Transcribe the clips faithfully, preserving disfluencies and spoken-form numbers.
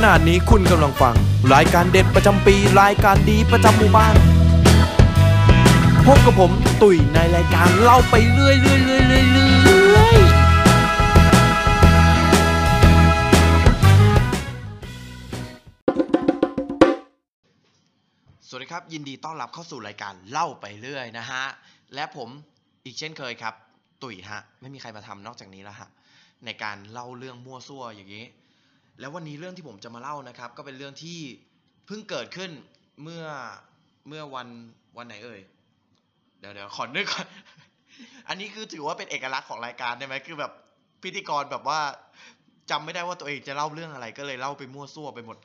ขณะนี้คุณกำลังฟังรายการเด็ดประจำปีรายการดีประจำหมู่บ้านพบกับผมตุ๋ยในรายการเล่าไปเรื่อยเรื่อยเรื่อยเรื่อยเรื่อยสวัสดีครับยินดีต้อนรับเข้าสู่รายการเล่าไปเรื่อยนะฮะและผมอีกเช่นเคยครับตุ๋ยฮะไม่มีใครมาทำนอกจากนี้แล้วฮะในการเล่าเรื่องมั่วซั่วอย่างนี้แล้ววันนี้เรื่องที่ผมจะมาเล่านะครับก็เป็นเรื่องที่เพิ่งเกิดขึ้นเมื่อเมื่อวันวันไหนเอ่ยเดี๋ยวเดี๋ยวขอนึกก่อนอันนี้คือถือว่าเป็นเอกลักษณ์ของรายการได้ไหมคือแบบพิธีกรแบบว่าจำไม่ได้ว่าตัวเองจะเล่าเรื่องอะไรก็เลยเล่าไปมั่วซั่วไปหมด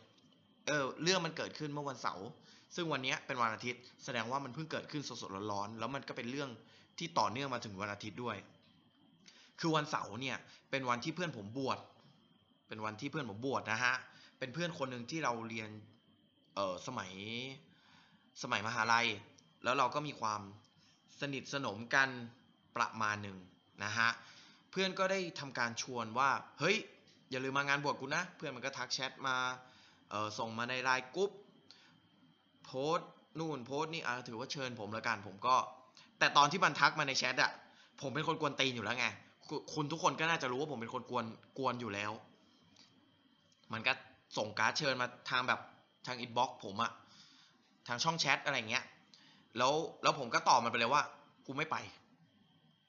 เออเรื่องมันเกิดขึ้นเมื่อวันเสาร์ซึ่งวันนี้เป็นวันอาทิตย์แสดงว่ามันเพิ่งเกิดขึ้นสดๆร้อนๆแล้วมันก็เป็นเรื่องที่ต่อเนื่องมาถึงวันอาทิตย์ด้วยคือวันเสาร์เนี่ยเป็นวันที่เพื่อนผมบวชเป็นวันที่เพื่อนผมบวชนะฮะเป็นเพื่อนคนหนึ่งที่เราเรียนเอ่อสมัยสมัยมหาลัยแล้วเราก็มีความสนิทสนมกันประมาณหนึ่งนะฮะเพื่อนก็ได้ทำการชวนว่าเฮ้ยอย่าลืมมางานบวชกูนะเพื่อนมันก็ทักแชทมาเอ่อส่งมาในไลน์กรุ๊ปโพสนู่นโพสนี่อ่ะถือว่าเชิญผมแล้วกันผมก็แต่ตอนที่มันทักมาในแชทอะผมเป็นคนกวนตีนอยู่แล้วไงคุณทุกคนก็น่าจะรู้ว่าผมเป็นคนกวนกวนอยู่แล้วมันก็ส่งการ์ดเชิญมาทางแบบทางอินบ็อกซ์ผมอะทางช่องแชทอะไรเงี้ยแล้วแล้วผมก็ตอบมันไปเลยว่ากูไม่ไป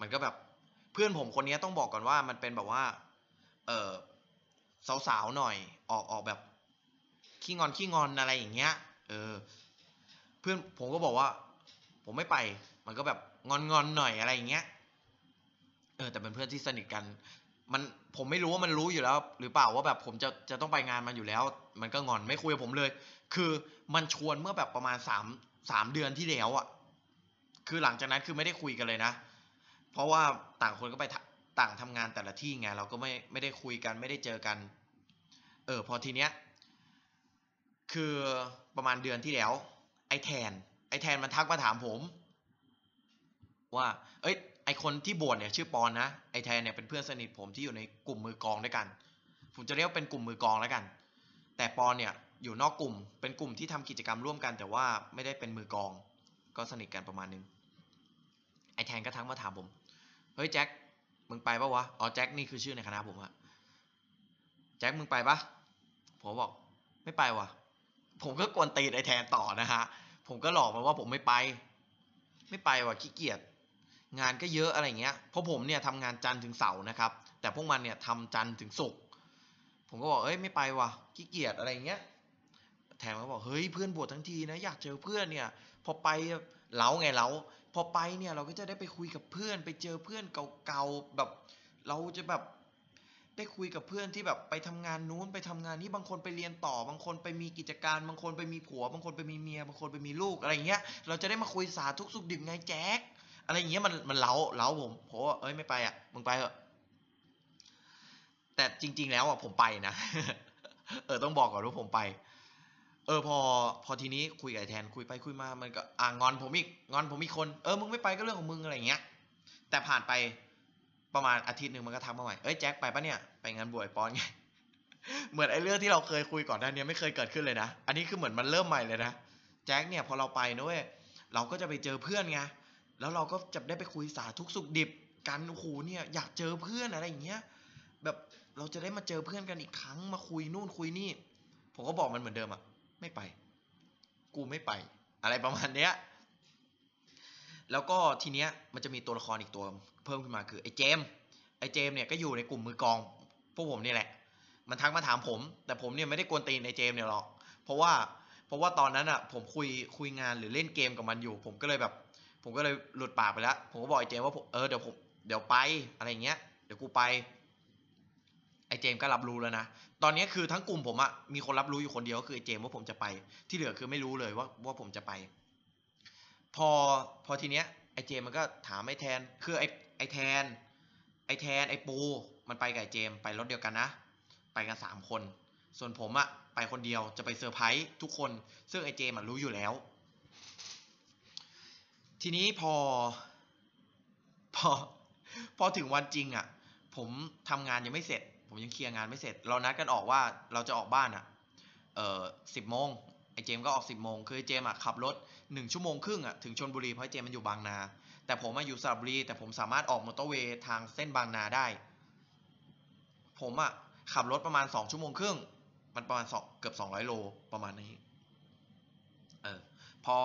มันก็แบบเพื่อนผมคนนี้ต้องบอกก่อนว่ามันเป็นแบบว่าเออสาวๆหน่อยออกออกแบบขี้งอนขี้งอนอะไรอย่างเงี้ยเออเพื่อนผมก็บอกว่าผมไม่ไปมันก็แบบงอนงอนหน่อยอะไรอย่างเงี้ยเออแต่เป็นเพื่อนที่สนิทกันมันผมไม่รู้ว่ามันรู้อยู่แล้วหรือเปล่าว่าแบบผมจะจะต้องไปงานมันอยู่แล้วมันก็งอนไม่คุยกับผมเลยคือมันชวนเมื่อแบบประมาณสามสามเดือนที่แล้วอ่ะคือหลังจากนั้นคือไม่ได้คุยกันเลยนะเพราะว่าต่างคนก็ไปต่างทำงานแต่ละที่ไงเราก็ไม่ไม่ได้คุยกันไม่ได้เจอกันเออพอทีเนี้ยคือประมาณเดือนที่แล้วไอ้แทนไอ้แทนมันทักมาถามผมว่าเอ้ยไอคนที่บวชเนี่ยชื่อปอนนะไอแทนเนี่ยเป็นเพื่อนสนิทผมที่อยู่ในกลุ่มมือกองด้วยกันผมจะเรียกเป็นกลุ่มมือกองแล้วกันแต่ปอนเนี่ยอยู่นอกกลุ่มเป็นกลุ่มที่ทำกิจกรรมร่วมกันแต่ว่าไม่ได้เป็นมือกองก็สนิทกันประมาณนึงไอแทนก็ทักมาถามผมเฮ้ยแจ็คมึงไปปะวะอ๋อแจ็คนี่คือชื่อในคณะผมอะแจ็คมึงไปปะผมบอกไม่ไปวะผมก็กวนตีนไอแทนต่อนะฮะผมก็หลอกมันว่าผมไม่ไปไม่ไปวะขี้เกียจงานก็เยอะอะไรเงี้ยเพราะผมเนี่ยทำงานจันทร์ถึงเสาร์นะครับแต่พวกมันเนี่ยทำจันทร์ถึงศุกร์ผมก็บอกเอ้ยไม่ไปว่ะขี้เกียจอะไรเงี้ยแถมก็บอกเฮ้ยเพื่อนบวชทั้งทีนะอยากเจอเพื่อนเนี่ยพอไปเล้าไงเล้าพอไปเนี่ยเราก็จะได้ไปคุยกับเพื่อนไปเจอเพื่อนเก่าๆแบบเราจะแบบได้คุยกับเพื่อนที่แบบไปทำงานนู้นไปทำงานนี้บางคนไปเรียนต่อบางคนไปมีกิจการบางคนไปมีผัวบางคนไปมีเมียบางคนไปมีลูกอะไรเงี้ยเราจะได้มาคุยสาทุกสุขดิบไงแจ๊คอะไรอย่างเงี้ยมันมันเล้าเล้าผมเพราะว่าเอ้ยไม่ไปอ่ะมึงไปเถอะแต่จริงๆแล้วอ่ะผมไปนะ เออต้องบอกก่อนว่าผมไปเออพอพอทีนี้คุยกับแทนคุยไปคุยมามันก็อ่างอนผมอีกงอนผมอีกคนเออมึงไม่ไปก็เรื่องของมึงอะไรอย่างเงี้ยแต่ผ่านไปประมาณอาทิตย์หนึ่งมันก็ทักมาใหม่เอ้ยแจ็คไปปะเนี่ยไปงานบวชปอนไง เหมือนไอ้เรื่องที่เราเคยคุยก่อนหน้านี้ไม่เคยเกิดขึ้นเลยนะอันนี้คือเหมือนมันเริ่มใหม่เลยนะแจ็คเนี่ยพอเราไปนะเว้ยเราก็จะไปเจอเพื่อนไงแล้วเราก็จะได้ไปคุยสาทุกสุขดิบกันโอ้โหเนี่ยอยากเจอเพื่อนอะไรอย่างเงี้ยแบบเราจะได้มาเจอเพื่อนกันอีกครั้งมาคุยนู่นคุยนี่ผมก็บอกมันเหมือนเดิมอ่ะไม่ไปกูไม่ไปอะไรประมาณเนี้ยแล้วก็ทีเนี้ยมันจะมีตัวละครอีกตัวเพิ่มขึ้นมาคือไอ้เจมไอ้เจมเนี่ยก็อยู่ในกลุ่มมือกองพวกผมนี่แหละมันทักมาถามผมแต่ผมเนี่ยไม่ได้กวนตีนไอ้เจมเนี่ยหรอกเพราะว่าเพราะว่าตอนนั้นอ่ะผมคุยคุยงานหรือเล่นเกมกับมันอยู่ผมก็เลยแบบผมก็เลยหลุดปากไปแล้วผมก็บอกไอ้เจมว่าเออเดี๋ยวผมเดี๋ยวไปอะไรเงี้ยเดี๋ยวกูไปไอ้เจมก็รับรู้แล้วนะตอนนี้คือทั้งกลุ่มผมอะมีคนรับรู้อยู่คนเดียวก็คือไอ้เจมว่าผมจะไปที่เหลือคือไม่รู้เลยว่าว่าผมจะไปพอพอทีเนี้ยไอ้เจมมันก็ถามไอ้แทนคือไอ้ไอ้แทนไอ้แทนไอ้ปูมันไปกับไอ้เจมไปรถเดียวกันนะไปกันสามคนส่วนผมอะไปคนเดียวจะไปเซอร์ไพรส์ทุกคนซึ่งไอ้เจมมันรู้อยู่แล้วทีนี้พอพอพอถึงวันจริงอ่ะผมทำงานยังไม่เสร็จผมยังเคลียร์งานไม่เสร็จเรานัดกันออกว่าเราจะออกบ้านอ่ะ เอ่อสิบโมงไอเจมก็ออกสิบโมงคือเจมขับรถหนึ่งชั่วโมงครึ่งอ่ะถึงชลบุรีเพราะเจมมันอยู่บางนาแต่ผมมาอยู่สระบุรีแต่ผมสามารถออกมอเตอร์เวย์ทางเส้นบางนาได้ผมอ่ะขับรถประมาณสองชั่วโมงครึ่งมันประมาณสองเกือบสองร้อยโลประมาณนี้เออพอ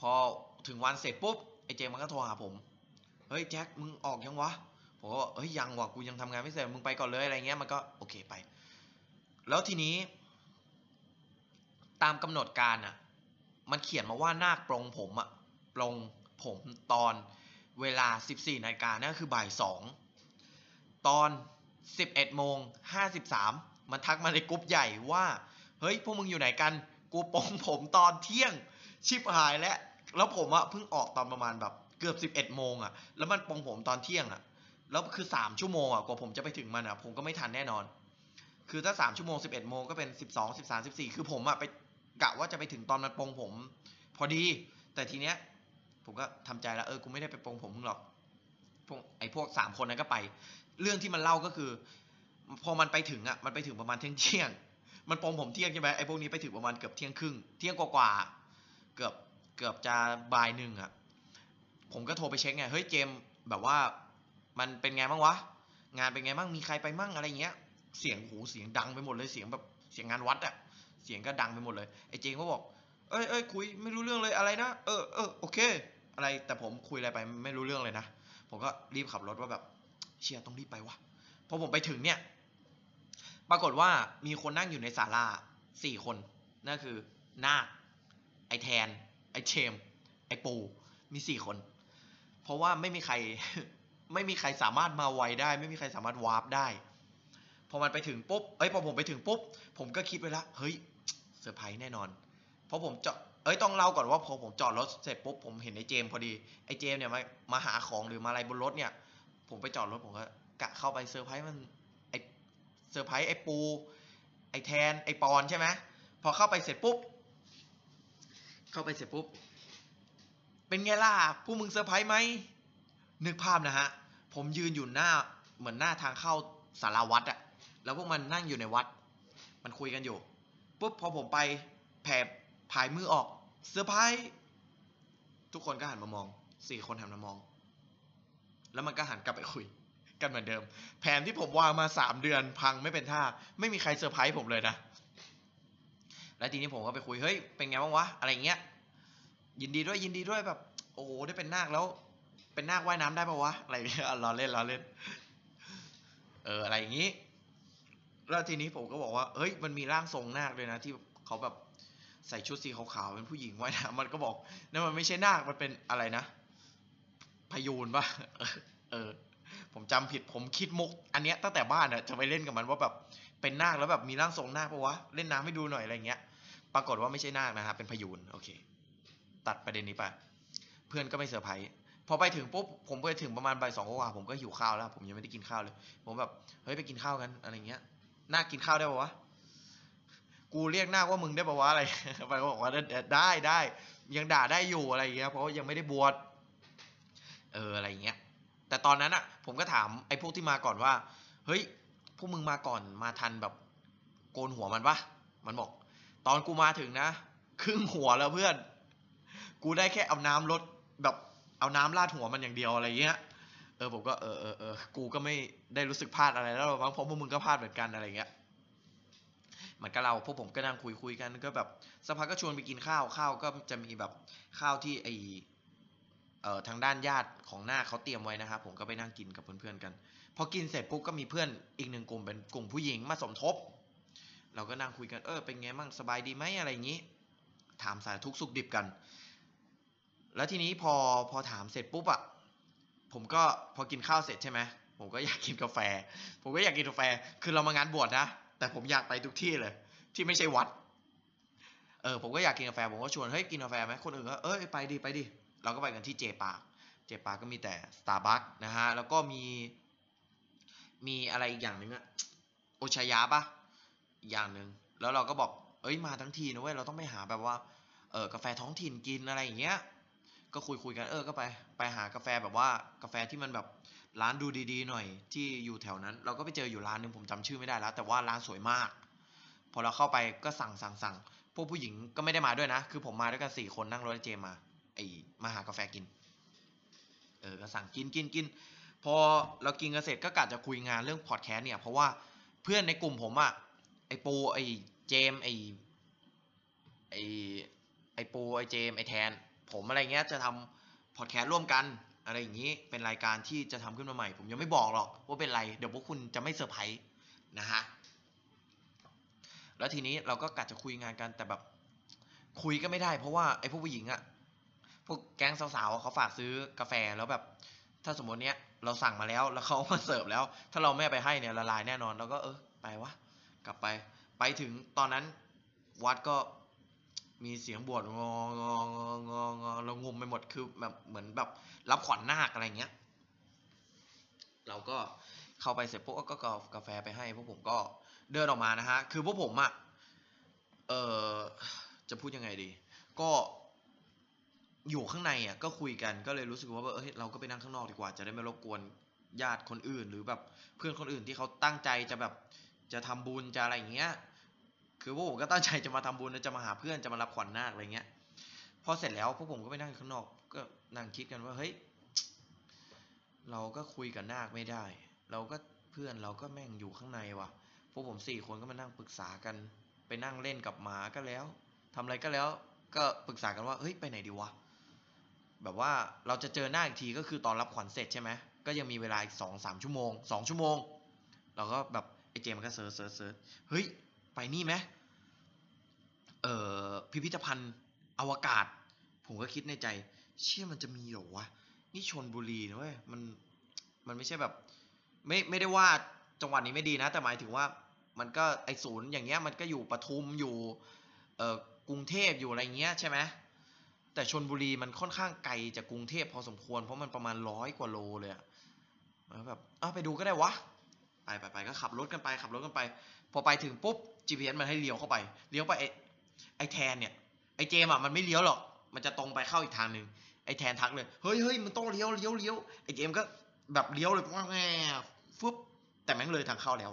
พอถึงวันเสร็จปุ๊บไอเจมมันก็โทรหาผมเฮ้ยแจ็คมึงออกยังวะผมก็เฮ้ยยังว่ะกูยังทำงานไม่เสร็จมึงไปก่อนเลยอะไรเงี้ยมันก็โอเคไปแล้วทีนี้ตามกำหนดการอ่ะมันเขียนมาว่านาคปลงผมอ่ะปลงผมตอนเวลา สิบสี่ นาฬิกานั่นคือบ่ายสองตอน สิบเอ็ดโมงห้าสิบสาม มันทักมาในกรุ๊ปใหญ่ว่าเฮ้ยพวกมึงอยู่ไหนกันกูปลงผมตอนเที่ยงชิบหายแล้วแล้วผมอ่ะเพิ่งออกตอนประมาณแบบเกือบ สิบเอ็ดโมงอ่ะแล้วมันปลงผมตอนเที่ยงอ่ะแล้วคือสามชั่วโมงอ่ะกว่าผมจะไปถึงมันอ่ะผมก็ไม่ทันแน่นอนคือถ้าสามชั่วโมงสิบเอ็ดโมงก็เป็นสิบสอง สิบสาม สิบสี่คือผมอ่ะไปกะว่าจะไปถึงตอนมันปลงผมพอดีแต่ทีเนี้ยผมก็ทำใจแล้วเออกูไม่ได้ไปปลงผมมึงหรอกพวกไอ้พวกสามคนนั้นก็ไปเรื่องที่มันเล่าก็คือพอมันไปถึงอ่ะมันไปถึงประมาณเที่ยงเที่ยงมันปลงผมเที่ยงใช่ไหมไอ้พวกนี้ไปถึงประมาณเกือบเที่ยงครึ่งเที่ยงกว่าๆเกือบเกือบจะบ่ายหนึ่งอ่ะผมก็โทรไปเช็คไงเฮ้ยเจมแบบว่ามันเป็นไงบ้างวะงานเป็นไงบ้างมีใครไปมั่งอะไรเงี้ยเสียงหูเสียงดังไปหมดเลยเสียงแบบเสียงงานวัดอะเสียงก็ดังไปหมดเลยไอ้เจงก็บอกเอ้ยเอ้ยคุยไม่รู้เรื่องเลยอะไรนะเออเออโอเคอะไรแต่ผมคุยอะไรไปไม่รู้เรื่องเลยนะผมก็รีบขับรถว่าแบบเชียร์ต้องรีบไปวะพอผมไปถึงเนี่ยปรากฏว่ามีคนนั่งอยู่ในศาลาสี่คนนั่นคือนาคไอแทนไอเชมไอปูมีสี่คนเพราะว่าไม่มีใคร ไม่มีใครสามารถมาไวได้ไม่มีใครสามารถวาร์ปได้พอมันไปถึงปุ๊บเอ้ยพอผมไปถึงปุ๊บผมก็คิดไว้ละเฮ้ยเซอร์ไพรส์แน่นอนเพราะผมจอดเอ้ยต้องเล่าก่อนว่าพอผมจอดรถเสร็จปุ๊บผมเห็นไอ้เจมพอดีไอ้เจมเนี่ยมามาหาของหรือมาอะไรบนรถเนี่ยผมไปจอดรถผมก็กะเข้าไปเซอร์ไพรส์มันไอ้เซอร์ไพรส์ไอ้ปูไอ้แทนไอ้ปอนใช่ไหมพอเข้าไปเสร็จปุ๊บเข้าไปเสร็จปุ๊บเป็นไงล่ะพวกมึงเซอร์ไพรส์ไหมนึกภาพนะฮะผมยืนอยู่หน้าเหมือนหน้าทางเข้าศาลาวัดอะแล้วพวกมันนั่งอยู่ในวัดมันคุยกันอยู่ปุ๊บพอผมไปแผ่ผายมือออกเซอร์ไพรส์ทุกคนก็หันมามองสี่คนหันมามองแล้วมันก็หันกลับไปคุยกันเหมือนเดิมแผนที่ผมวางมาสามเดือนพังไม่เป็นท่าไม่มีใครเซอร์ไพรส์ผมเลยนะแล้วทีนี้ผมก็ไปคุยเฮ้ยเป็นไงบ้างวะอะไรเงี้ยยินดีด้วยยินดีด้วยแบบโอ้โหได้เป็นนาคแล้วเป็นนาคว่ายน้ำได้ปะวะอะไรเงี้ยล้อเล่นล้อเล่นเอออะไรอย่างงี้แล้วทีนี้ผมก็บอกว่าเฮ้ยมันมีร่างทรงนาคเลยนะที่เขาแบบใส่ชุดสีขาวๆเป็นผู้หญิงว่ายน้ำมันก็บอกนั่นมันไม่ใช่นาคมันเป็นอะไรนะพยูนป่ะเออผมจำผิดผมคิดมุกอันเนี้ยตั้งแต่บ้านอะจะไปเล่นกับมันว่าแบบเป็นนาคแล้วแบบมีร่างทรงนาคปะวะเล่นน้ำให้ดูหน่อยอะไรเงี้ยปรากฏว่าไม่ใช่นาคนะฮะเป็นพยูนโอเคตัดประเด็นนี้ไปเพื่อนก็ไม่เซอร์ไพรส์พอไปถึงปุ๊บผมไปถึงประมาณบ่ายสองกว่าผมก็หิวข้าวแล้วผมยังไม่ได้กินข้าวเลยผมแบบเฮ้ยไปกินข้าวกันอะไรเงี้ยนาคกินข้าวได้ป่าววะกูเรียกนาคว่ามึงได้ป่าววะอะไรไปก็บอกว่าได้ได้ยังด่าได้อยู่อะไรเงี้ยเพราะยังไม่ได้บวชเอออะไรเงี้ยแต่ตอนนั้นอ่ะผมก็ถามไอ้พวกที่มาก่อนว่าเฮ้ยพวกมึงมาก่อนมาทันแบบโกนหัวมันปะมันบอกตอนกูมาถึงนะครึ่งหัวแล้วเพื่อนกูได้แค่เอาน้ำลดแบบเอาน้ำราดหัวมันอย่างเดียวอะไรเงี้ยเออผมก็เออเออเออกูก็ไม่ได้รู้สึกพลาดอะไรแล้วหรอกมั้งเพราะพวกมึงก็พลาดเหมือนกันอะไรเงี้ยมันก็เราพวกผมก็นั่งคุยคุยกันก็แบบสักพักก็ชวนไปกินข้าวข้าวก็จะมีแบบข้าวที่ไอเอ่อทางด้านญาติของหน้าเขาเตรียมไว้นะครับผมก็ไปนั่งกินกับเพื่อนๆกันพอกินเสร็จปุ๊บก็มีเพื่อนอีกหนึ่งกลุ่มเป็นกลุ่มผู้หญิงมาสมทบเราก็นั่งคุยกันเออเป็นไงมั่งสบายดีไหมอะไรอย่างงี้ถามสารทุกข์สุขดิบกันแล้วทีนี้พอพอถามเสร็จปุ๊บอะผมก็พอกินข้าวเสร็จใช่ไหมผมก็อยากกินกาแฟผมก็อยากกินกาแฟคือเรามางานบวชนะแต่ผมอยากไปทุกที่เลยที่ไม่ใช่วัดเออผมก็อยากกินกาแฟผมก็ชวนเฮ้ยกินกาแฟไหมคนอื่นก็เอ้ยไปดิไปดิเราก็ไปกันที่เจปาเจปาก็มีแต่ Starbucks นะฮะแล้วก็มีมีอะไรอีกอย่างหนึ่งอะโอชายาปะอย่างหนึ่งแล้วเราก็บอกเอ้ยมาทั้งทีนะเว้ยเราต้องไปหาแบบว่าเออกาแฟท้องถิ่นกินอะไรอย่างเงี้ยก็คุยคุยกันเออก็ไปไปหากาแฟแบบว่ากาแฟที่มันแบบร้านดูดีๆหน่อยที่อยู่แถวนั้นเราก็ไปเจออยู่ร้านนึงผมจำชื่อไม่ได้แล้วแต่ว่าร้านสวยมากพ อเราเข้าไปก็สั่งสั่งสั่งพวกผู้หญิงก็ไม่ได้มาด้วยนะคือผมมาด้วยกันสี่คนนั่งรถเจมมาไอมาหากาแฟกินเออก็สั่งกินกินกินพอเรากินกันเสร็จก็กะจะคุยงานเรื่องพอดแคสต์เนี่ยเพราะว่าเพื่อนในกลุ่มผมอะไอปูไอเจมไอไอไอปูไอเจมไอแทนผมอะไรเงี้ยจะทำพอดแคสต์ร่วมกันอะไรอย่างนี้เป็นรายการที่จะทำขึ้นมาใหม่ผมยังไม่บอกหรอกว่าเป็นไรเดี๋ยวพวกคุณจะไม่เซอร์ไพรส์นะฮะแล้วทีนี้เราก็กะจะคุยงานกันแต่แบบคุยก็ไม่ได้เพราะว่าไอพวกผู้หญิงอะพวกแก๊งสาวๆเขาฝากซื้อกาแฟแล้วแบบถ้าสมมติเนี้ยเราสั่งมาแล้วแล้วเขามาเสิร์ฟแล้วถ้าเราไม่ไปให้เนี่ยละลายแน่นอนเราก็เออไปวะกลับไปไปถึงตอนนั้นวัดก็มีเสียงบวชงององององอเรางุมไปหมดคือแบบเหมือนแบบรับขวัญนาคอะไรเงี้ยเราก็เข้าไปเสร็จพวกก็กาแฟไปให้พวกผมก็เดินออกมานะฮะคือพวกผมอ่ะเออจะพูดยังไงดีก็อยู่ข้างในอ่ะก็คุยกันก็เลยรู้สึกว่าเออเราก็ไปนั่งข้างนอกดีกว่าจะได้ไม่รบกวนญาติคนอื่นหรือแบบเพื่อนคนอื่นที่เขาตั้งใจจะแบบจะทำบุญจะอะไรอย่างเงี้ยคือพวกผมก็ตั้งใจจะมาทำบุญจะมาหาเพื่อนจะมารับขวัญนาคอะไรเงี้ยพอเสร็จแล้วพวกผมก็ไปนั่งข้างนอกก็นั่งคิดกันว่าเฮ้ยเราก็คุยกับนาคไม่ได้เราก็เพื่อนเราก็แม่งอยู่ข้างในว่ะพวกผมสี่คนก็มานั่งปรึกษากันไปนั่งเล่นกับหมาก็แล้วทำอะไรก็แล้วก็ปรึกษากันว่าเฮ้ยไปไหนดีวะแบบว่าเราจะเจอหน้าอีกทีก็คือตอนรับขวัญเสร็จใช่ไหมก็ยังมีเวลาอีกสองสามชั่วโมงสองชั่วโมงเราก็แบบไอเจมันก็เซิร์ชเซิร์ชเซิร์ชเฮ้ยไปนี่ไหมเอ่อพิพิธภัณฑ์อวกาศผมก็คิดในใจเชื่อมันจะมีเหรอวะนี่ชลบุรีนะเว้ยมันมันไม่ใช่แบบไม่ไม่ได้ว่าจังหวัดนี้ไม่ดีนะแต่หมายถึงว่ามันก็ไอศูนย์อย่างเงี้ยมันก็อยู่ปทุมอยู่เอ่อกรุงเทพอยู่อะไรเงี้ยใช่ไหมแต่ชลบุรีมันค่อนข้างไกลจากกรุงเทพพอสมควรเพราะมันประมาณร้อยกว่าโลเลยอะแล้วแบบอ้าวไปดูก็ได้วะไปไปไปก็ขับรถกันไปขับรถกันไปพอไปถึงปุ๊บ จี พี เอส มันให้เลี้ยวเข้าไปเลี้ยวไปไอ้ไอแทนเนี่ยไอเจมอะมันไม่เลี้ยวหรอกมันจะตรงไปเข้าอีกทางหนึ่งไอแทนทักเลยเฮ้ยเฮ้ยมันต้องเลี้ยวเลี้ยวเลี้ยวไอเจมก็แบบเลี้ยวเลยว่าแง่ฟึบแต่แม่งเลยทางเข้าแล้ว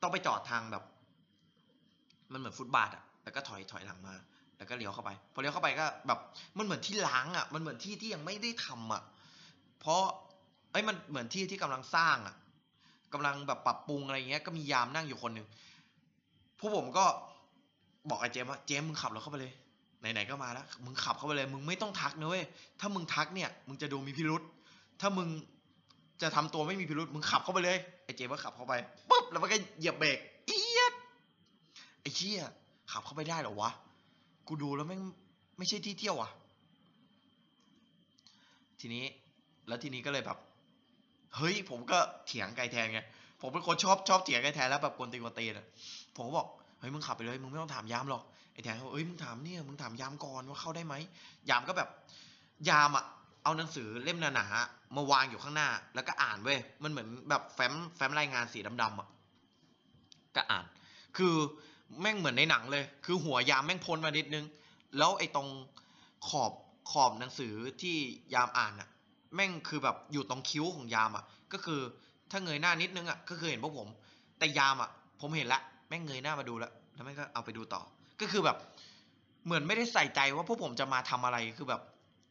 ต้องไปจอดทางแบบมันเหมือนฟุตบาทอะแล้วก็ถอยถอยหลังมาแล้วก็เลี้ยวเข้าไปพอเลี้ยวเข้าไปก็แบบมันเหมือนที่ล้างอ่ะมันเหมือนที่ที่ยังไม่ได้ทำอ่ะเพราะไอ้มันเหมือนที่ที่กำลังสร้างอ่ะกำลังแบบปรับปรุงอะไรเงี้ยก็มียามนั่งอยู่คนหนึ่งพวกผมก็บอกไอ้เจมว่าเจมมึงขับรถเข้าไปเลยไหนๆก็มาแล้วมึงขับเข้าไปเลยมึงไม่ต้องทักนะเว้ยถ้ามึงทักเนี่ยมึงจะดูมีพิรุษถ้ามึงจะทำตัวไม่มีพิรุษมึงขับเข้าไปเลยไอ้เจมก็ขับเข้าไปปุ๊บแล้วมันก็เหยียบเบรกเอี๊ยดไอ้เชี่ยขับเข้าไปได้เหรอวะกูดูแล้วไม่ไม่ใช่ที่เที่ยวอ่ะทีนี้แล้วทีนี้ก็เลยแบบเฮ้ยผมก็เถียงไกลแทนไงผมเป็นคนชอบชอบเถียงไกลแทนแล้วแบบกวนตีนกวนตีนอ่ะผมก็บอกเฮ้ยมึงขับไปเลยมึงไม่ต้องถามยามหรอกไอ้แทนเขาเอ้ยมึงถามเนี่ยมึงถามยามก่อนว่าเข้าได้ไหมยามก็แบบยามอ่ะเอาหนังสือเล่มหนาๆมาวางอยู่ข้างหน้าแล้วก็อ่านเว้ยมันเหมือนแบบแฟ้มแฟ้มรายงานสีดำๆอ่ะก็อ่านคือแม่งเหมือนในหนังเลยคือหัวยามแม่งพ้นมานิดนึงแล้วไอ้ตรงขอบขอบหนังสือที่ยามอ่านอะแม่งคือแบบอยู่ตรงคิ้วของยามอะก็คือถ้าเงยหน้านิดนึงอะก็คือเห็นพวกผมแต่ยามอะผมเห็นละแม่งเงยหน้ามาดูแล้วแล้วแม่งก็เอาไปดูต่อก็คือแบบเหมือนไม่ได้ใส่ใจว่าพวกผมจะมาทำอะไรคือแบบ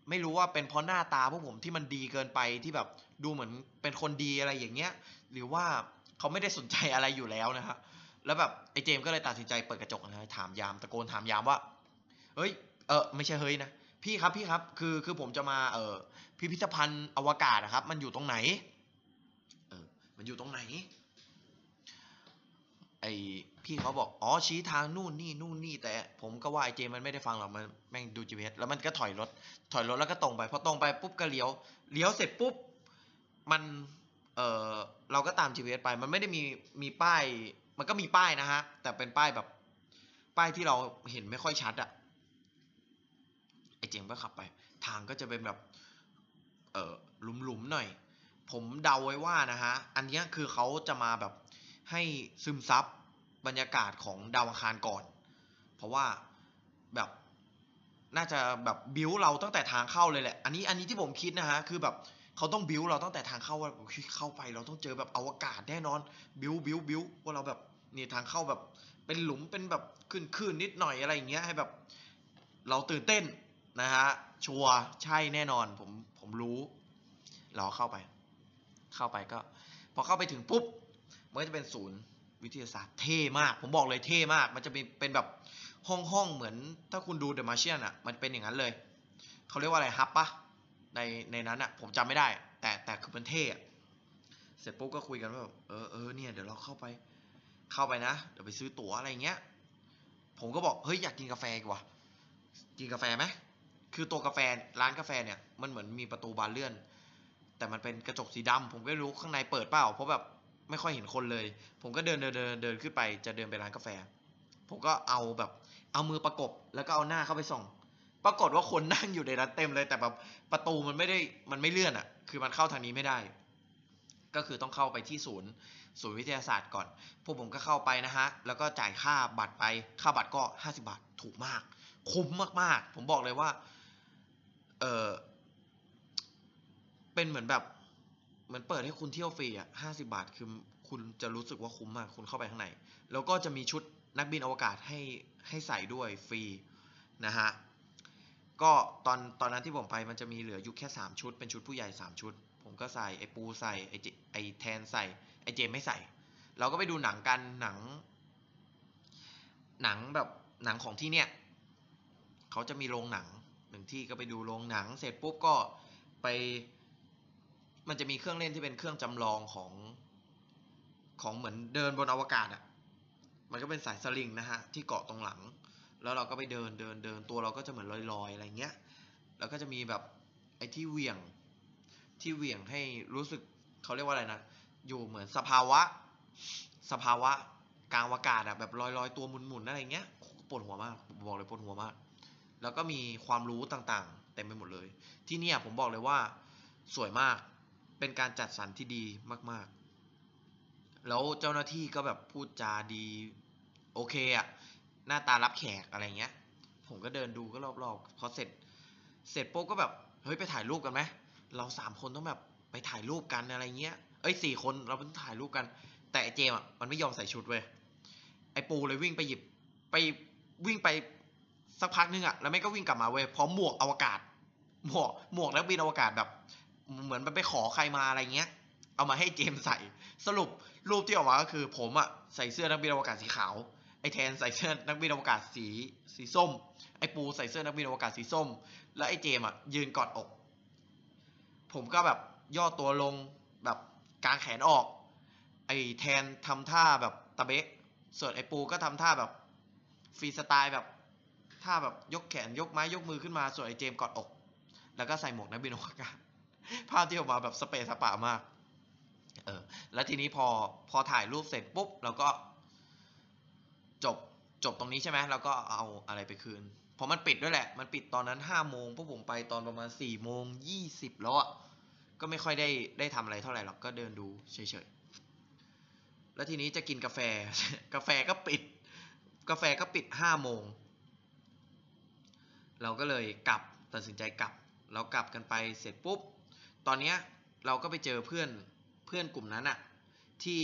ไม่รู้ว่าเป็นเพราะหน้าตาพวกผมที่มันดีเกินไปที่แบบดูเหมือนเป็นคนดีอะไรอย่างเงี้ยหรือว่าเขาไม่ได้สนใจอะไรอยู่แล้วนะฮะแล้วแบบไอ้เจมก็เลยตัดสินใจเปิดกระจกนะถามยามตะโกนถามยามว่าเฮ้ยเออไม่ใช่เฮ้ยนะพี่ครับพี่ครับคือคือผมจะมาเออพิพิธภัณฑ์อวกาศนะครับมันอยู่ตรงไหนเออมันอยู่ตรงไหนไอพี่เขาบอกอ๋อชี้ทางนู่นนี่นู่นนี่แต่ผมก็ว่าไอ้เจมมันไม่ได้ฟังหรอกมันแม่งดูจีพีเอสแล้วมันก็ถอยรถถอยรถแล้วก็ตรงไปพอตรงไปปุ๊บก็เลี้ยวเลี้ยวเสร็จปุ๊บมันเออเราก็ตามจีพีเอสไปมันไม่ได้มีมีป้ายมันก็มีป้ายนะฮะแต่เป็นป้ายแบบป้ายที่เราเห็นไม่ค่อยชัดอะไอเจมก็ขับไปทางก็จะเป็นแบบเออหลุมๆหน่อยผมเดาไว้ว่านะฮะอันนี้คือเขาจะมาแบบให้ซึมซับบรรยากาศของดาวอังคารก่อนเพราะว่าแบบน่าจะแบบบิ้วเราตั้งแต่ทางเข้าเลยแหละอันนี้อันนี้ที่ผมคิดนะฮะคือแบบเขาต้องบิวเราตั้งแต่ทางเข้าว่าเข้าไปเราต้องเจอแบบอวกาศแน่นอนบิวบิวบิวว่าเราแบบ นี่ทางเข้าแบบเป็นหลุมเป็นแบบขึ้นๆนิดหน่อยอะไรอย่างเงี้ยให้แบบเราตื่นเต้นนะฮะชัวร์ใช่แน่นอนผมผมรู้เราเข้าไปเข้าไปก็พอเข้าไปถึงปุ๊บมันก็จะเป็นศูนย์วิทยาศาสตร์เท่มากผมบอกเลยเท่มากมันจะเป็นเป็นแบบห้องห้องเหมือนถ้าคุณดู The Martian อ่ะมันเป็นอย่างนั้นเลยเขาเรียกว่าอะไรฮับปะในในนั้นอ่ะผมจำไม่ได้แต่แต่คือมันเท่เสร็จปุ๊บก็คุยกันว่าแบบเออเออเนี่ยเดี๋ยวเราเข้าไปเข้าไปนะเดี๋ยวไปซื้อตั๋วอะไรเงี้ยผมก็บอกเฮ้ยอยากกินกาแฟกว่ากินกาแฟไหมคือตัวกาแฟร้านกาแฟเนี่ยมันเหมือนมีประตูบานเลื่อนแต่มันเป็นกระจกสีดำผมไม่รู้ข้างในเปิดเปล่าเพราะแบบไม่ค่อยเห็นคนเลยผมก็เดินเดินเดินเดินขึ้นไปจะเดินไปร้านกาแฟผมก็เอาแบบเอามือประกบแล้วก็เอาหน้าเข้าไปส่องปรากฏว่าคนนั่งอยู่ในร้านเต็มเลยแต่แบบประตูมันไม่ได้มันไม่เลื่อนอ่ะคือมันเข้าทางนี้ไม่ได้ก็คือต้องเข้าไปที่ศูนย์ศูนย์วิทยาศาสตร์ก่อนพวกผมก็เข้าไปนะฮะแล้วก็จ่ายค่าบัตรไปค่าบัตรก็ห้าสิบบาทถูกมากคุ้มมากๆผมบอกเลยว่าเออเป็นเหมือนแบบเหมือนเปิดให้คุณเที่ยวฟรีอ่ะห้าสิบบาทคือคุณจะรู้สึกว่าคุ้มมากคุณเข้าไปข้างในแล้วก็จะมีชุดนักบินอวกาศให้ให้ใส่ด้วยฟรีนะฮะก็ตอนตอนนั้นที่ผมไปมันจะมีเหลืออยู่แค่สามชุดเป็นชุดผู้ใหญ่สามชุดผมก็ใส่ไอ้ปูใส่ไอ้ไอ้แทนใส่ไอ้เจมไม่ใส่เราก็ไปดูหนังกันหนังหนังแบบหนังของที่เนี่ยเขาจะมีโรงหนังหนึ่งที่ก็ไปดูโรงหนังเสร็จปุ๊บก็ไปมันจะมีเครื่องเล่นที่เป็นเครื่องจำลองของของเหมือนเดินบนอวกาศอ่ะมันก็เป็นสายสลิงนะฮะที่เกาะตรงหลังแล้วเราก็ไปเดินเดินเดินตัวเราก็จะเหมือนลอยๆ อ, อะไรเงี้ยแล้วก็จะมีแบบไอ้ที่เหวี่ยงที่เหวี่ยงให้รู้สึกเขาเรียกว่าอะไรนะอยู่เหมือนสภาวะสภาวะกลางอากาศอ่ะแบบลอยๆตัวหมุนๆอะไรเงี้ยปวดหัวมากบอกเลยปวดหัวมากแล้วก็มีความรู้ต่างๆเต็มไปหมดเลยที่นี่ผมบอกเลยว่าสวยมากเป็นการจัดสรรที่ดีมากๆแล้วเจ้าหน้าที่ก็แบบพูดจาดีโอเคอะหน้าตารับแขกอะไรเงี้ยผมก็เดินดูก็รอบๆพอเสร็จเสร็จปุ๊บก็แบบเฮ้ยไปถ่ายรูปกันไหมเราสามคนต้องแบบไปถ่ายรูปกันอะไรเงี้ยเอ้ยสี่คนเราต้องถ่ายรูปกันแต่ไอ้เจมอะมันไม่ยอมใส่ชุดเว้ยไอ้ปูเลยวิ่งไปหยิบไปวิ่งไปสักพักนึงอะแล้วแม่ก็วิ่งกลับมาเว้ยพร้อมหมวกอวกาศหมวกหมวกนักบินอวกาศแบบเหมือนไปขอใครมาอะไรเงี้ยเอามาให้เจมใส่สรุปรูปที่ออกมาก็คือผมอะใส่เสื้อนักบินอวกาศสีขาวไอแทนใส่เสื้อนักบินอวกาศสีสีส้มไอปูใส่เสื้อนักบินอวกาศสีส้มแล้วไอเจมอะยืนกอดอกผมก็แบบย่อตัวลงแบบกางแขนออกไอแทนทำท่าแบบตะเบะส่วนไอปูก็ทำท่าแบบฟรีสไตล์แบบท่าแบบยกแขนยกไม้ยกมือขึ้นมาส่วนไอเจมกอดอกแล้วก็ใส่หมวกนักบินอวกาศภาพที่ออกมาแบบสเปซสปามากเออแล้วทีนี้พอพอถ่ายรูปเสร็จปุ๊บเราก็จบจบตรงนี้ใช่ไหมเราก็เอาอะไรไปคืนพอมันปิดด้วยแหละมันปิดตอนนั้นห้าโมงพวกผมไปตอนประมาณสี่โมงยี่สิบแล้วอ่ะก็ไม่ค่อยได้ได้ทำอะไรเท่าไหร่หรอกก็เดินดูเฉยๆแล้วทีนี้จะกินกาแฟ กาแฟก็ปิดกาแฟก็ปิดห้าโมงเราก็เลยกลับตัดสินใจกลับเรากลับกันไปเสร็จปุ๊บตอนนี้เราก็ไปเจอเพื่อนเพื่อนกลุ่มนั้นอะที่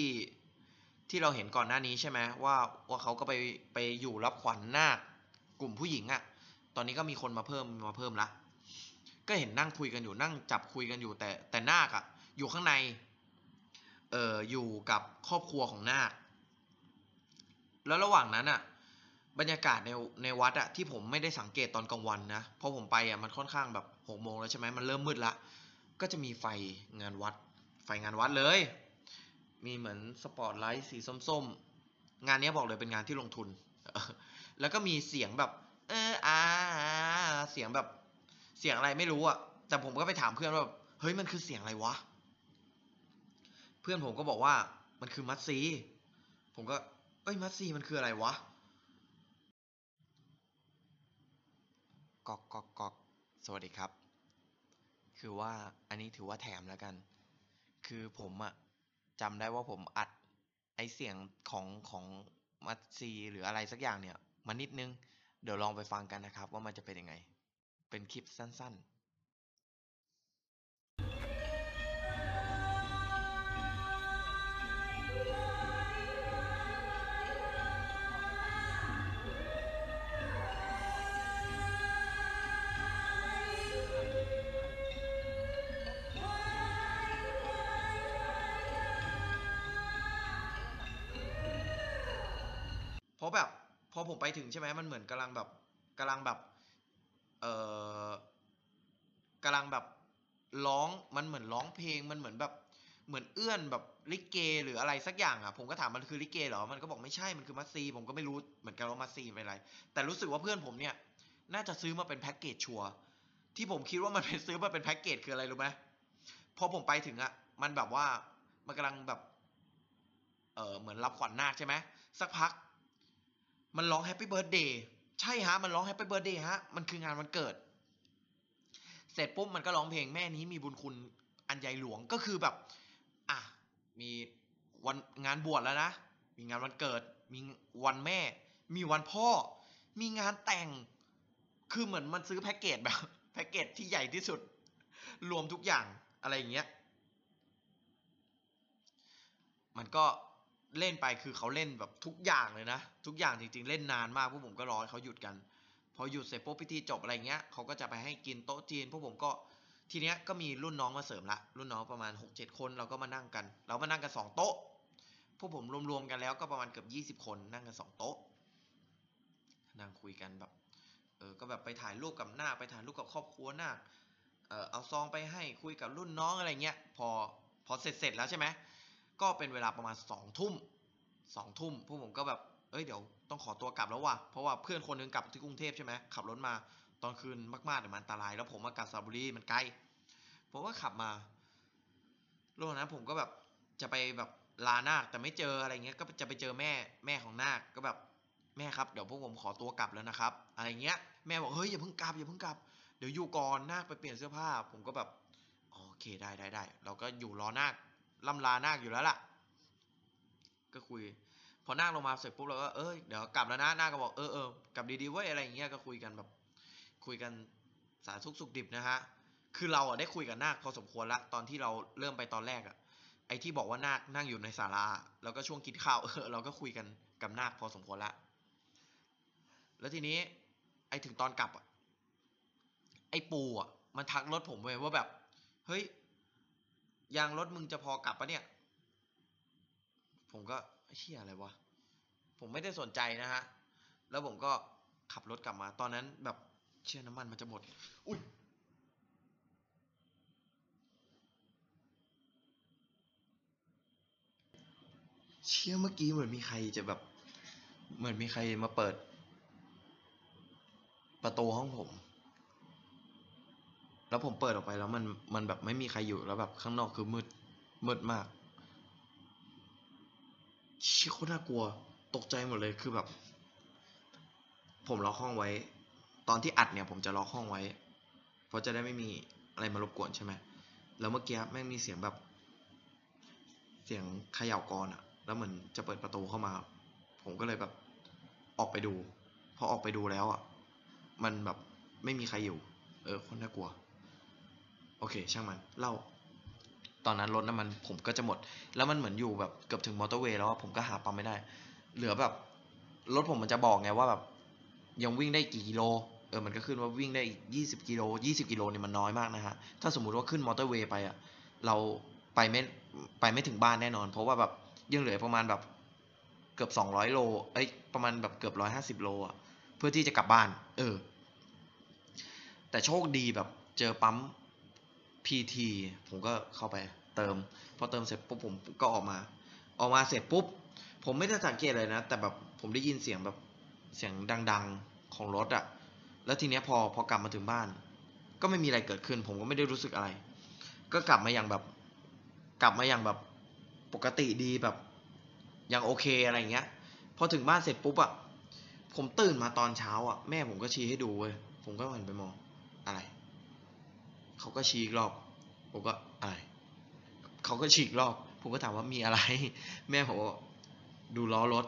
ที่เราเห็นก่อนหน้านี้ใช่ไหมว่าว่าเขาก็ไปไปอยู่รับขวัญนาคกลุ่มผู้หญิงอะตอนนี้ก็มีคนมาเพิ่มมาเพิ่มละก็เห็นนั่งคุยกันอยู่นั่งจับคุยกันอยู่แต่แต่นาคอะอยู่ข้างในเอออยู่กับครอบครัวของนาคแล้วระหว่างนั้นอะบรรยากาศในในวัดอะที่ผมไม่ได้สังเกตตอนกลางวันนะเพราะผมไปอะมันค่อนข้างแบบหกโมงแล้วใช่ไหมมันเริ่มมืดละก็จะมีไฟงานวัดไฟงานวัดเลยมีเหมือนสปอตไลท์สีส้มๆงานนี้บอกเลยเป็นงานที่ลงทุนแล้วก็มีเสียงแบบเอออาเสียงแบบเสียงอะไรไม่รู้อะแต่ผมก็ไปถามเพื่อนว่าเฮ้ยมันคือเสียงอะไรวะเพื่อนผมก็บอกว่ามันคือมัสซีผมก็เอ้ยมัสซีมันคืออะไรวะกอกกอกกอกสวัสดีครับคือว่าอันนี้ถือว่าแถมแล้วกันคือผมอะจำได้ว่าผมอัดไอเสียงของของมัตซีหรืออะไรสักอย่างเนี่ยมานิดนึงเดี๋ยวลองไปฟังกันนะครับว่ามันจะเป็นยังไงเป็นคลิปสั้นๆ ะแบบพอผมไปถึงใช่ไหมมันเหมือนกำลังแบบกำลังแบบเอ่อกำลังแบบร้องมันเหมือนร้องเพลงมันเหมือนแบบเหมือนเอื้อนแบบลิเกหรืออะไรสักอย่างอ่ะผมก็ถามมันคือลิเกเหรอมันก็บอกไม่ใช่มันคือมัสซีผมก็ไม่รู้เหมือนกันว่ามัสซีเป็นอะไรแต่รู้สึกว่าเพื่อนผมเนี่ยน่าจะซื้อมาเป็นแพ็กเกจชัวร์ที่ผมคิดว่ามันเป็นซื้อมาเป็นแพ็กเกจคืออะไรรู้ไหมพอผมไปถึงอ่ะมันแบบว่ามันกำลังแบบเออเหมือนรับขวัญนาคใช่ไหมสักพักมันร้องแฮปปี้เบิร์ธเดย์ใช่ฮะมันร้องแฮปปี้เบิร์ธเดย์ฮะมันคืองานวันเกิดเสร็จปุ๊บมันก็ร้องเพลงแม่นี้มีบุญคุณอันใหญ่หลวงก็คือแบบอ่ะมีวันงานบวชแล้วนะมีงานวันเกิดมีวันแม่มีวันพ่อมีงานแต่งคือเหมือนมันซื้อแพ็กเกจแบบแพ็กเกจที่ใหญ่ที่สุดรวมทุกอย่างอะไรอย่างเงี้ยมันก็เล่นไปคือเขาเล่นแบบทุกอย่างเลยนะทุกอย่างจริงๆเล่นนานมากพวกผมก็รอให้เขาหยุดกันพอหยุดเสร็จปุ๊บพิธีจบอะไรเงี้ยเขาก็จะไปให้กินโต๊ะจีนพวกผมก็ทีเนี้ยก็มีรุ่นน้องมาเสริมละรุ่นน้องประมาณ หกเจ็ด คนเราก็มานั่งกันเรามานั่งกันสองโต๊ะพวกผมรวมๆกันแล้วก็ประมาณเกือบยี่สิบคนนั่งกันสองโต๊ะนั่งคุยกันแบบเออก็แบบไปถ่ายรูปกับหน้าไปถ่ายรูปกับครอบครัวหน้าเออเอาซองไปให้คุยกับรุ่นน้องอะไรเงี้ยพอพอเสร็จเสร็จแล้วใช่ไหมก็เป็นเวลาประมาณสองทุ่มสองทุ่มพวกผมก็แบบเอ้ยเดี๋ยวต้องขอตัวกลับแล้วว่ะเพราะว่าเพื่อนคนนึงกลับที่กรุงเทพใช่ไหมขับรถมาตอนคืนมากๆเดี๋ยวมันอันตรายแล้วผมมากาญจนบุรีมันไกลผมก็ขับมาระหว่างนั้นผมก็แบบจะไปแบบลานาคแต่ไม่เจออะไรเงี้ยก็จะไปเจอแม่แม่ของนาคก็แบบแม่ครับเดี๋ยวพวกผมขอตัวกลับแล้วนะครับอะไรเงี้ยแม่บอกเฮ้ยอย่าเพิ่งกลับอย่าเพิ่งกลับเดี๋ยวอยู่ก่อนนาคไปเปลี่ยนเสื้อผ้าผมก็แบบโอเคได้ได้ได้เราก็อยู่รอนาคล่ำลานาคอยู่แล้วล่ะก็คุยพอนาคลงมาเสร็จปุ๊บเราก็เออเดี๋ยวกลับแล้วนะนาคก็บอกเออเออกลับดีๆเว้ยอะไรอย่างเงี้ยก็คุยกันแบบคุยกันสารทุกข์สุขดิบนะฮะคือเราอ่ะได้คุยกับนาคพอสมควรละตอนที่เราเริ่มไปตอนแรกอ่ะไอ้ที่บอกว่านาคนั่งอยู่ในศาลาแล้วก็ช่วงกินข้าวเออเราก็คุยกันกับนาคพอสมควรละแล้วทีนี้ไอ้ถึงตอนกลับอ่ะไอ้ปูอ่ะมันทักรถผมเว้ยว่าแบบเฮ้ยยางรถมึงจะพอกลับปะเนี่ยผมก็เชี่ยอะไรวะผมไม่ได้สนใจนะฮะแล้วผมก็ขับรถกลับมาตอนนั้นแบบเชี่ยน้ำมันมันจะหมดอุ้ยเชี่ยเมื่อกี้เหมือนมีใครจะแบบเหมือนมีใครมาเปิดประตูห้องผมแล้วผมเปิดออกไปแล้วมันมันแบบไม่มีใครอยู่แล้วแบบข้างนอกคือมืดมืดมากชิโคน่ากลัวตกใจหมดเลยคือแบบผมล็อกห้องไว้ตอนที่อัดเนี่ยผมจะล็อกห้องไว้เพราะจะได้ไม่มีอะไรมารบกวนใช่ไหมแล้วเมื่อกี้แม่งมีเสียงแบบเสียงเขย่ากรอะแล้วเหมือนจะเปิดประตูเข้ามาผมก็เลยแบบออกไปดูพอออกไปดูแล้วอะมันแบบไม่มีใครอยู่เออคนน่ากลัวโอเคช่างมันเล่าตอนนั้นรถน้ำมันผมก็จะหมดแล้วมันเหมือนอยู่แบบเกือบถึงมอเตอร์เวย์แล้วผมก็หาปั๊มไม่ได้เหลือแบบรถผมมันจะบอกไงว่าแบบยังวิ่งได้กี่กิโลเออมันก็ขึ้นว่าวิ่งได้อีกยี่สิบกิโลยี่สิบกิโลเนี่ยมันน้อยมากนะฮะถ้าสมมุติว่าขึ้นมอเตอร์เวย์ไปอ่ะเราไปไม่ไปไม่ถึงบ้านแน่นอนเพราะว่าแบบยังเหลือประมาณแบบเกือบสองร้อยโลเอ้ยประมาณแบบเกือบร้อยห้าสิบโลอ่ะเพื่อที่จะกลับบ้านเออแต่โชคดีแบบเจอปั๊มพี ที ผมก็เข้าไปเติมพอเติมเสร็จปุ๊บผมก็ออกมาออกมาเสร็จปุ๊บผมไม่ได้สังเกตเลยนะแต่แบบผมได้ยินเสียงแบบเสียงดังๆของรถอะแล้วทีเนี้ยพอพอกลับมาถึงบ้านก็ไม่มีอะไรเกิดขึ้นผมก็ไม่ได้รู้สึกอะไรก็กลับมาอย่างแบบกลับมาอย่างแบบปกติดีแบบยังโอเคอะไรเงี้ยพอถึงบ้านเสร็จปุ๊บอะผมตื่นมาตอนเช้าอะแม่ผมก็ชี้ให้ดูเว้ยผมก็หันไปมองอะไรเขาก็ชี้อีกรอบผมก็อะไรเขาก็ชี้อีกรอบผมก็ถามว่ามีอะไรแม่ผมบอกดูล้อรถ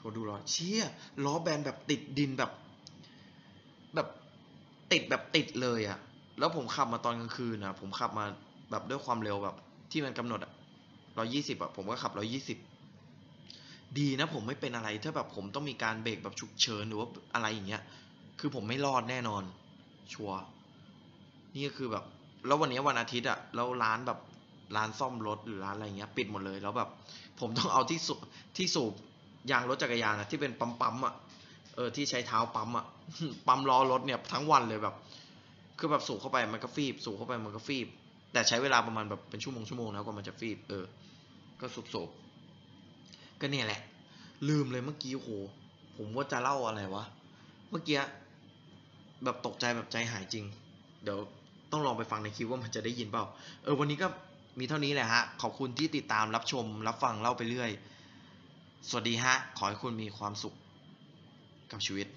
ผมดูล้อเชี่ยล้อแบนแบบติดดินแบบแบบติดแบบติดเลยอะแล้วผมขับมาตอนกลางคืนนะผมขับมาแบบด้วยความเร็วแบบที่มันกำหนดอะร้อยยี่สิบอะผมก็ขับร้อยยี่สิบดีนะผมไม่เป็นอะไรถ้าแบบผมต้องมีการเบรกแบบฉุกเฉินหรือว่าอะไรอย่างเงี้ยคือผมไม่รอดแน่นอนชัวร์นี่ก็คือแบบแล้ววันนี้วันอาทิตย์อะแล้วร้านแบบร้านซ่อมรถหรือร้านอะไรเงี้ยปิดหมดเลยแล้วแบบผมต้องเอาที่สูบที่สูบ ยางรถจักรยานนะที่เป็นปั๊มปั๊มอ่ะเออที่ใช้เท้าปั๊มอ่ะปั๊มล้อรถเนี่ยทั้งวันเลยแบบคือแบบสูบเข้าไปมันก็ฟีบสูบเข้าไปมันก็ฟีบแต่ใช้เวลาประมาณแบบเป็นชั่วโมงชั่วโมงนะกว่ามันจะฟีบเออก็สูบสูบก็เนี่ยแหละลืมเลยเมื่อกี้โหผมว่าจะเล่าอะไรวะเมื่อกี้แบบตกใจแบบใจหายจริงเดี๋ยวต้องลองไปฟังในคลิปว่ามันจะได้ยินเปล่าเออวันนี้ก็มีเท่านี้แหละฮะขอบคุณที่ติดตามรับชมรับฟังเล่าไปเรื่อยสวัสดีฮะขอให้คุณมีความสุขกับชีวิต